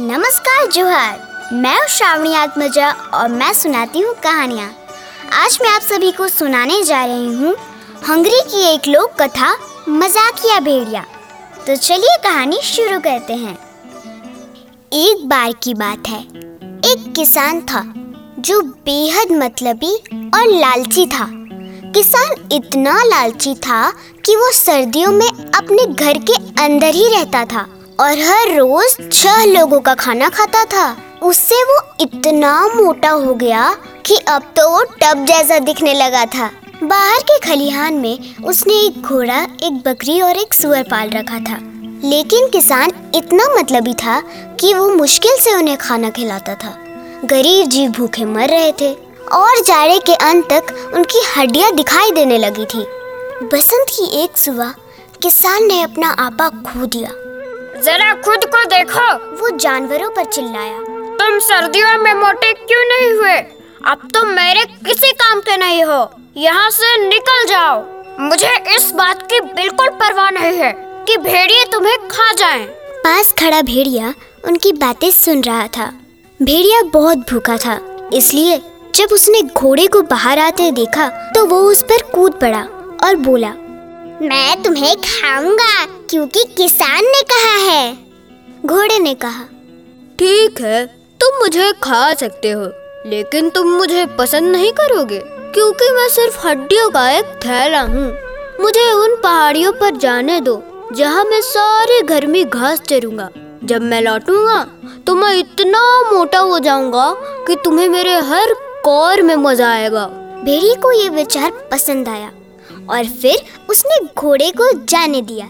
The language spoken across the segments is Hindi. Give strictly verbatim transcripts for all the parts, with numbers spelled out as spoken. नमस्कार जोहार, मैं उषावनी आत्मजा और मैं सुनाती हूँ कहानियाँ। आज मैं आप सभी को सुनाने जा रही हूँ हंगरी की एक लोक कथा मजाकिया भेड़िया। तो चलिए कहानी शुरू करते हैं। एक बार की बात है, एक किसान था जो बेहद मतलबी और लालची था। किसान इतना लालची था कि वो सर्दियों में अपने घर के अंदर ही रहता था और हर रोज छह लोगों का खाना खाता था। उससे वो इतना मोटा हो गया कि अब तो वो टब जैसा दिखने लगा था। बाहर के खलिहान में उसने एक घोड़ा, एक बकरी और एक सुअर पाल रखा था, लेकिन किसान इतना मतलबी था कि वो मुश्किल से उन्हें खाना खिलाता था। गरीब जीव भूखे मर रहे थे और जाड़े के अंत तक उनकी हड्डियां दिखाई देने लगी थी। बसंत की एक सुबह किसान ने अपना आपा खो दिया। जरा खुद को देखो, वो जानवरों पर चिल्लाया। तुम सर्दियों में मोटे क्यों नहीं हुए? अब तो मेरे किसी काम के नहीं हो। यहाँ से निकल जाओ। मुझे इस बात की बिल्कुल परवाह नहीं है कि भेड़िए तुम्हें खा जाएं। पास खड़ा भेड़िया उनकी बातें सुन रहा था। भेड़िया बहुत भूखा था, इसलिए जब उसने घोड़े को बाहर आते देखा तो वो उस पर कूद पड़ा और बोला, मैं तुम्हें खाऊंगा क्योंकि किसान ने कहा है। घोड़े ने कहा, ठीक है, तुम मुझे खा सकते हो, लेकिन तुम मुझे पसंद नहीं करोगे क्योंकि मैं सिर्फ हड्डियों का एक थैला हूँ। मुझे उन पहाड़ियों पर जाने दो जहाँ मैं सारी गर्मी घास चरूंगा। जब मैं लौटूंगा तो मैं इतना मोटा हो जाऊंगा कि तुम्हें मेरे हर कौर में मजा आएगा। भेड़िए को ये विचार पसंद आया और फिर उसने घोड़े को जाने दिया।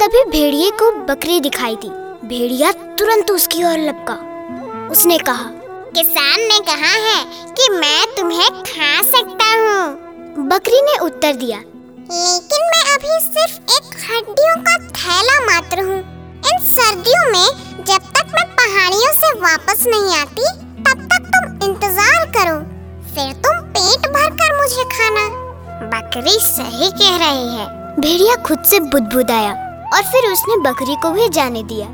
तभी भेड़िए को बकरी दिखाई दी। भेड़िया तुरंत उसकी ओर लपका। उसने कहा, किसान ने कहा है कि मैं तुम्हें खा सकता हूँ। बकरी ने उत्तर दिया, लेकिन मैं अभी सिर्फ एक हड्डियों का थैला मात्र हूँ। इन सर्दियों में जब तक मैं पहाड़ियों से वापस नहीं आती, तब तक तुम इंतजार करो, फिर तुम पेट भर कर मुझे खाना। बकरी सही कह रही है, भेड़िया खुद से बुदबुदाया और फिर उसने बकरी को भी जाने दिया।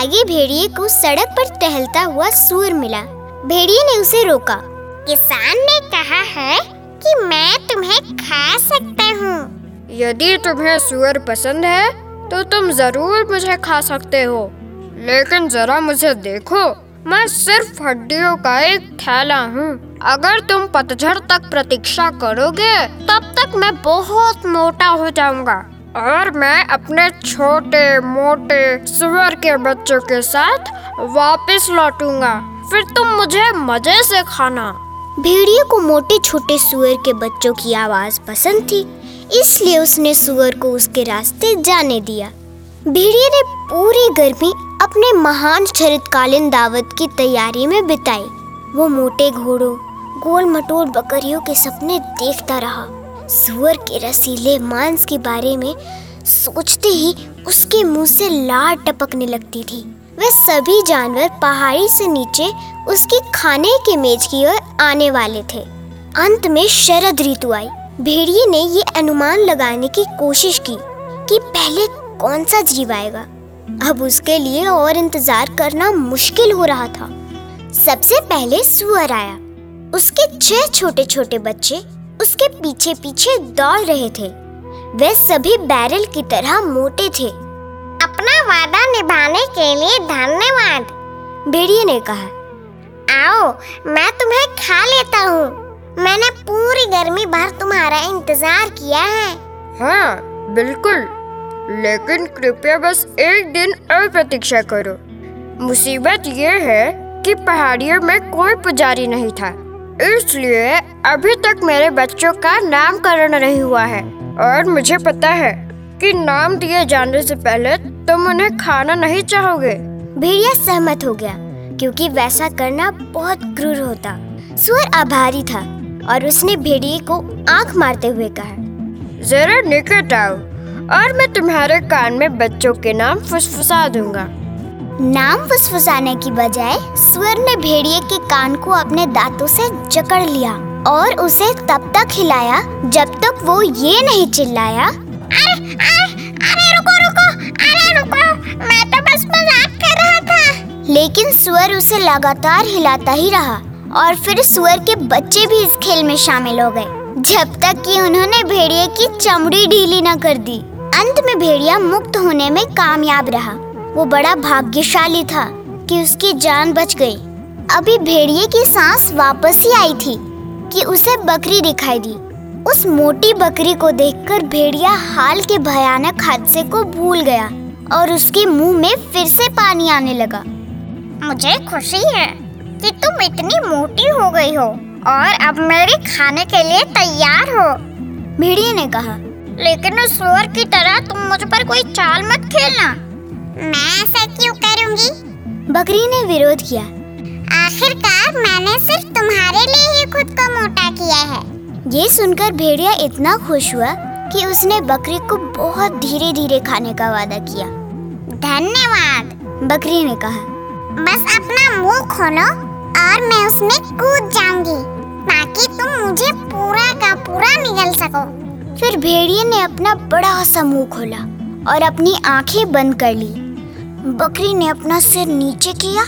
आगे भेड़िए को सड़क पर टहलता हुआ सूअर मिला। भेड़िए ने उसे रोका। किसान ने कहा है कि मैं तुम्हें खा सकता हूँ। यदि तुम्हें सूअर पसंद है तो तुम जरूर मुझे खा सकते हो, लेकिन जरा मुझे देखो, मैं सिर्फ हड्डियों का एक थैला हूँ। अगर तुम पतझड़ तक प्रतीक्षा करोगे तब तक मैं बहुत मोटा हो जाऊंगा और मैं अपने छोटे मोटे सुअर के बच्चों के साथ वापस लौटूंगा, फिर तुम मुझे मजे से खाना। भेड़िए को मोटे छोटे सुअर के बच्चों की आवाज पसंद थी, इसलिए उसने सुअर को उसके रास्ते जाने दिया। भेड़िए ने पूरी गर्मी अपने महान शरतकालीन दावत की तैयारी में बिताई। वो मोटे घोड़ों, गोल मटोल बकरियों के सपने देखता रहा। सुअर के रसीले मांस के बारे में सोचते ही उसके मुंह से लार टपकने लगती थी। वे सभी जानवर पहाड़ी से नीचे उसके खाने के मेज की ओर आने वाले थे। अंत में शरद ऋतु आई। भेड़िए ने ये अनुमान लगाने की कोशिश की कि पहले कौन सा जीव आएगा। अब उसके लिए और इंतजार करना मुश्किल हो रहा था। सबसे पहले सुअर आया। उसके छह छोटे छोटे बच्चे उसके पीछे पीछे दौड़ रहे थे। वे सभी बैरल की तरह मोटे थे। अपना वादा निभाने के लिए धन्यवाद, भेड़िए ने कहा। आओ, मैं तुम्हें खा लेता हूँ। मैंने पूरी गर्मी भर तुम्हारा इंतजार किया है। हाँ, बिल्कुल, लेकिन कृपया बस एक दिन और प्रतीक्षा करो। मुसीबत यह है कि पहाड़ियों में कोई पुजारी नहीं था, इसलिए अभी तक मेरे बच्चों का नामकरण नहीं हुआ है और मुझे पता है कि नाम दिए जाने से पहले तुम उन्हें खाना नहीं चाहोगे। भेड़िया सहमत हो गया क्योंकि वैसा करना बहुत क्रूर होता। सुअर आभारी था और उसने भेड़िए को आंख मारते हुए कहा, जरा निकट आओ और मैं तुम्हारे कान में बच्चों के नाम फुसफुसा दूंगा। नाम फुसफुसाने की बजाय सुअर ने भेड़िए के कान को अपने दांतों से जकड़ लिया और उसे तब तक हिलाया जब तक वो ये नहीं चिल्लाया, अरे अरे अरे रुको रुको, अरे रुको, मैं तो बस मजाक कर रहा था। लेकिन सुअर उसे लगातार हिलाता ही रहा और फिर सुअर के बच्चे भी इस खेल में शामिल हो गए, जब तक कि उन्होंने भेड़िए की चमड़ी ढीली न कर दी। अंत में भेड़िया मुक्त होने में कामयाब रहा। वो बड़ा भाग्यशाली था कि उसकी जान बच गई। अभी भेड़िए की सांस वापस ही आई थी कि उसे बकरी दिखाई दी। उस मोटी बकरी को देखकर भेड़िया हाल के भयानक हादसे को भूल गया और उसके मुंह में फिर से पानी आने लगा। मुझे खुशी है कि तुम इतनी मोटी हो गई हो और अब मेरे खाने के लिए तैयार हो, भेड़िए ने कहा। लेकिन उस सुअर की तरह तुम मुझ पर कोई चाल मत खेलना। मैं ऐसा क्यों करूंगी? बकरी ने विरोध किया। आखिरकार मैंने सिर्फ तुम्हारे लिए ही खुद को मोटा किया है। ये सुनकर भेड़िया इतना खुश हुआ कि उसने बकरी को बहुत धीरे धीरे खाने का वादा किया। धन्यवाद, बकरी ने कहा। बस अपना मुंह खोलो और मैं उसमें कूद जाऊंगी ताकि तुम मुझे पूरा का पूरा निगल सको। फिर भेड़िए ने अपना बड़ा सा मुंह खोला और अपनी आंखें बंद कर ली। बकरी ने अपना सिर नीचे किया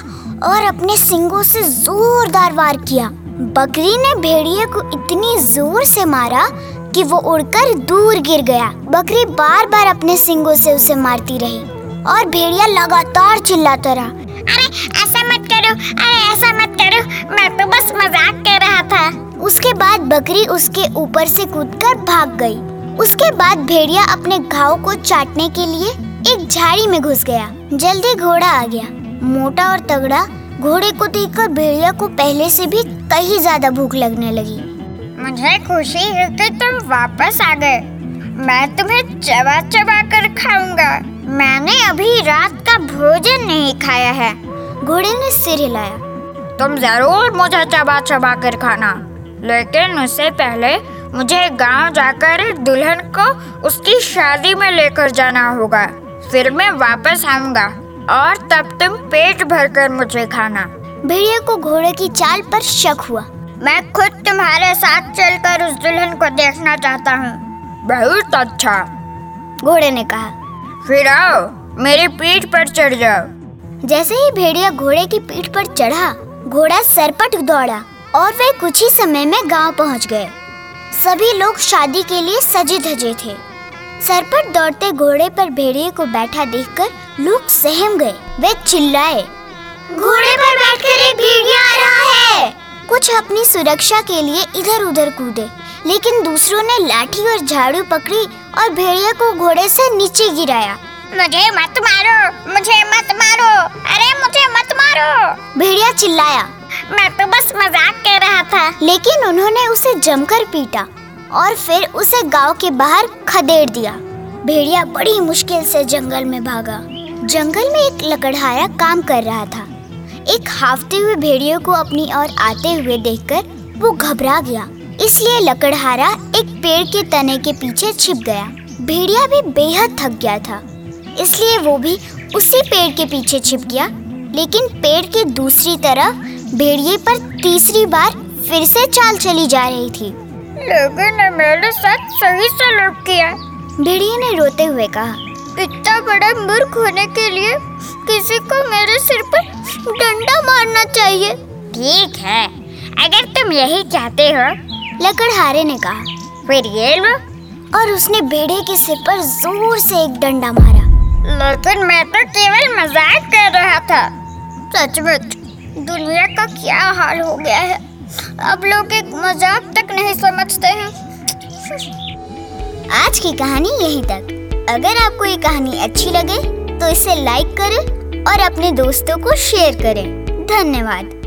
और अपने सींगों से जोरदार वार किया। बकरी ने भेड़िए को इतनी जोर से मारा कि वो उड़कर दूर गिर गया। बकरी बार बार अपने सींगों से उसे मारती रही और भेड़िया लगातार चिल्लाता रहा। अरे ऐसा मत करो, अरे ऐसा मत करो, मैं तो बस मजाक कर रहा था। उसके बाद बकरी उसके ऊपर से कूदकर भाग गई। उसके बाद भेड़िया अपने घाव को चाटने के लिए एक झाड़ी में घुस गया। जल्दी घोड़ा आ गया। मोटा और तगड़ा घोड़े को देखकर भेड़िया को पहले से भी कहीं ज्यादा भूख लगने लगी। मुझे खुशी है कि तुम वापस आ गए। मैं तुम्हें चबा चबा कर खाऊंगा। मैंने अभी रात का भोजन नहीं खाया है, घोड़े ने सिर हिलाया। तुम जरूर मुझे चबा चबा कर खाना, लेकिन उससे पहले मुझे गांव जाकर दुल्हन को उसकी शादी में लेकर जाना होगा। फिर मैं वापस आऊंगा और तब तुम पेट भरकर मुझे खाना। भेड़िए को घोड़े की चाल पर शक हुआ। मैं खुद तुम्हारे साथ चलकर उस दुल्हन को देखना चाहता हूँ। बहुत अच्छा, घोड़े ने कहा। फिर आओ, मेरी पीठ पर चढ़ जाओ। जैसे ही भेड़िया घोड़े की पीठ पर चढ़ा, घोड़ा सरपट दौड़ा और वे कुछ ही समय में गांव पहुंच गए। सभी लोग शादी के लिए सजे धजे थे। सरपट दौड़ते घोड़े पर भेड़िए को बैठा देखकर लोग सहम गए। वे चिल्लाए, घोड़े पर बैठकर एक भेड़िया आ रहा है। कुछ अपनी सुरक्षा के लिए इधर उधर कूदे, लेकिन दूसरों ने लाठी और झाड़ू पकड़ी और भेड़िए को घोड़े से नीचे गिराया। मुझे मत मारो, मुझे मत मारो, अरे मुझे मत मारो, भेड़िया चिल्लाया। मैं तो बस मजाक कर रहा था। लेकिन उन्होंने उसे जमकर पीटा और फिर उसे गांव के बाहर खदेड़ दिया। भेड़िया बड़ी मुश्किल से जंगल में भागा। जंगल में एक लकड़हारा काम कर रहा था। एक हाफते हुए भेड़िए को अपनी ओर आते हुए देखकर वो घबरा गया, इसलिए लकड़हारा एक पेड़ के तने के पीछे छिप गया। भेड़िया भी बेहद थक गया था, इसलिए वो भी उसी पेड़ के पीछे छिप गया। लेकिन पेड़ के दूसरी तरफ भेड़िए पर तीसरी बार फिर से चाल चली जा रही थी। लोगों ने मेरे साथ सही सलूक किया, भेड़िए ने रोते हुए कहा। इतना बड़ा मूर्ख होने के लिए किसी को मेरे सिर पर डंडा मारना चाहिए। ठीक है, अगर तुम यही चाहते हो, लकड़हारे ने कहा, फिर ये लो। और उसने भेड़िए के सिर पर जोर से एक डंडा मारा। लेकिन मैं तो केवल मजाक कर रहा था। सचमुच दुनिया का क्या हाल हो गया है, अब लोग एक मजाक तक नहीं समझते हैं। आज की कहानी यहीं तक। अगर आपको ये कहानी अच्छी लगे तो इसे लाइक करें और अपने दोस्तों को शेयर करें। धन्यवाद।